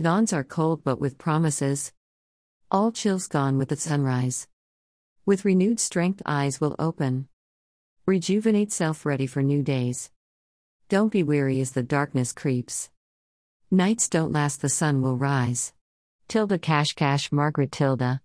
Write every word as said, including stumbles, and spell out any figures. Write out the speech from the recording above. Dawns are cold but with promises. All chills gone with the sunrise. With renewed strength, eyes will open. Rejuvenate self, ready for new days. Don't be weary as the darkness creeps. Nights don't last, the sun will rise. Tilda Cash Cash, Margaret Tilda.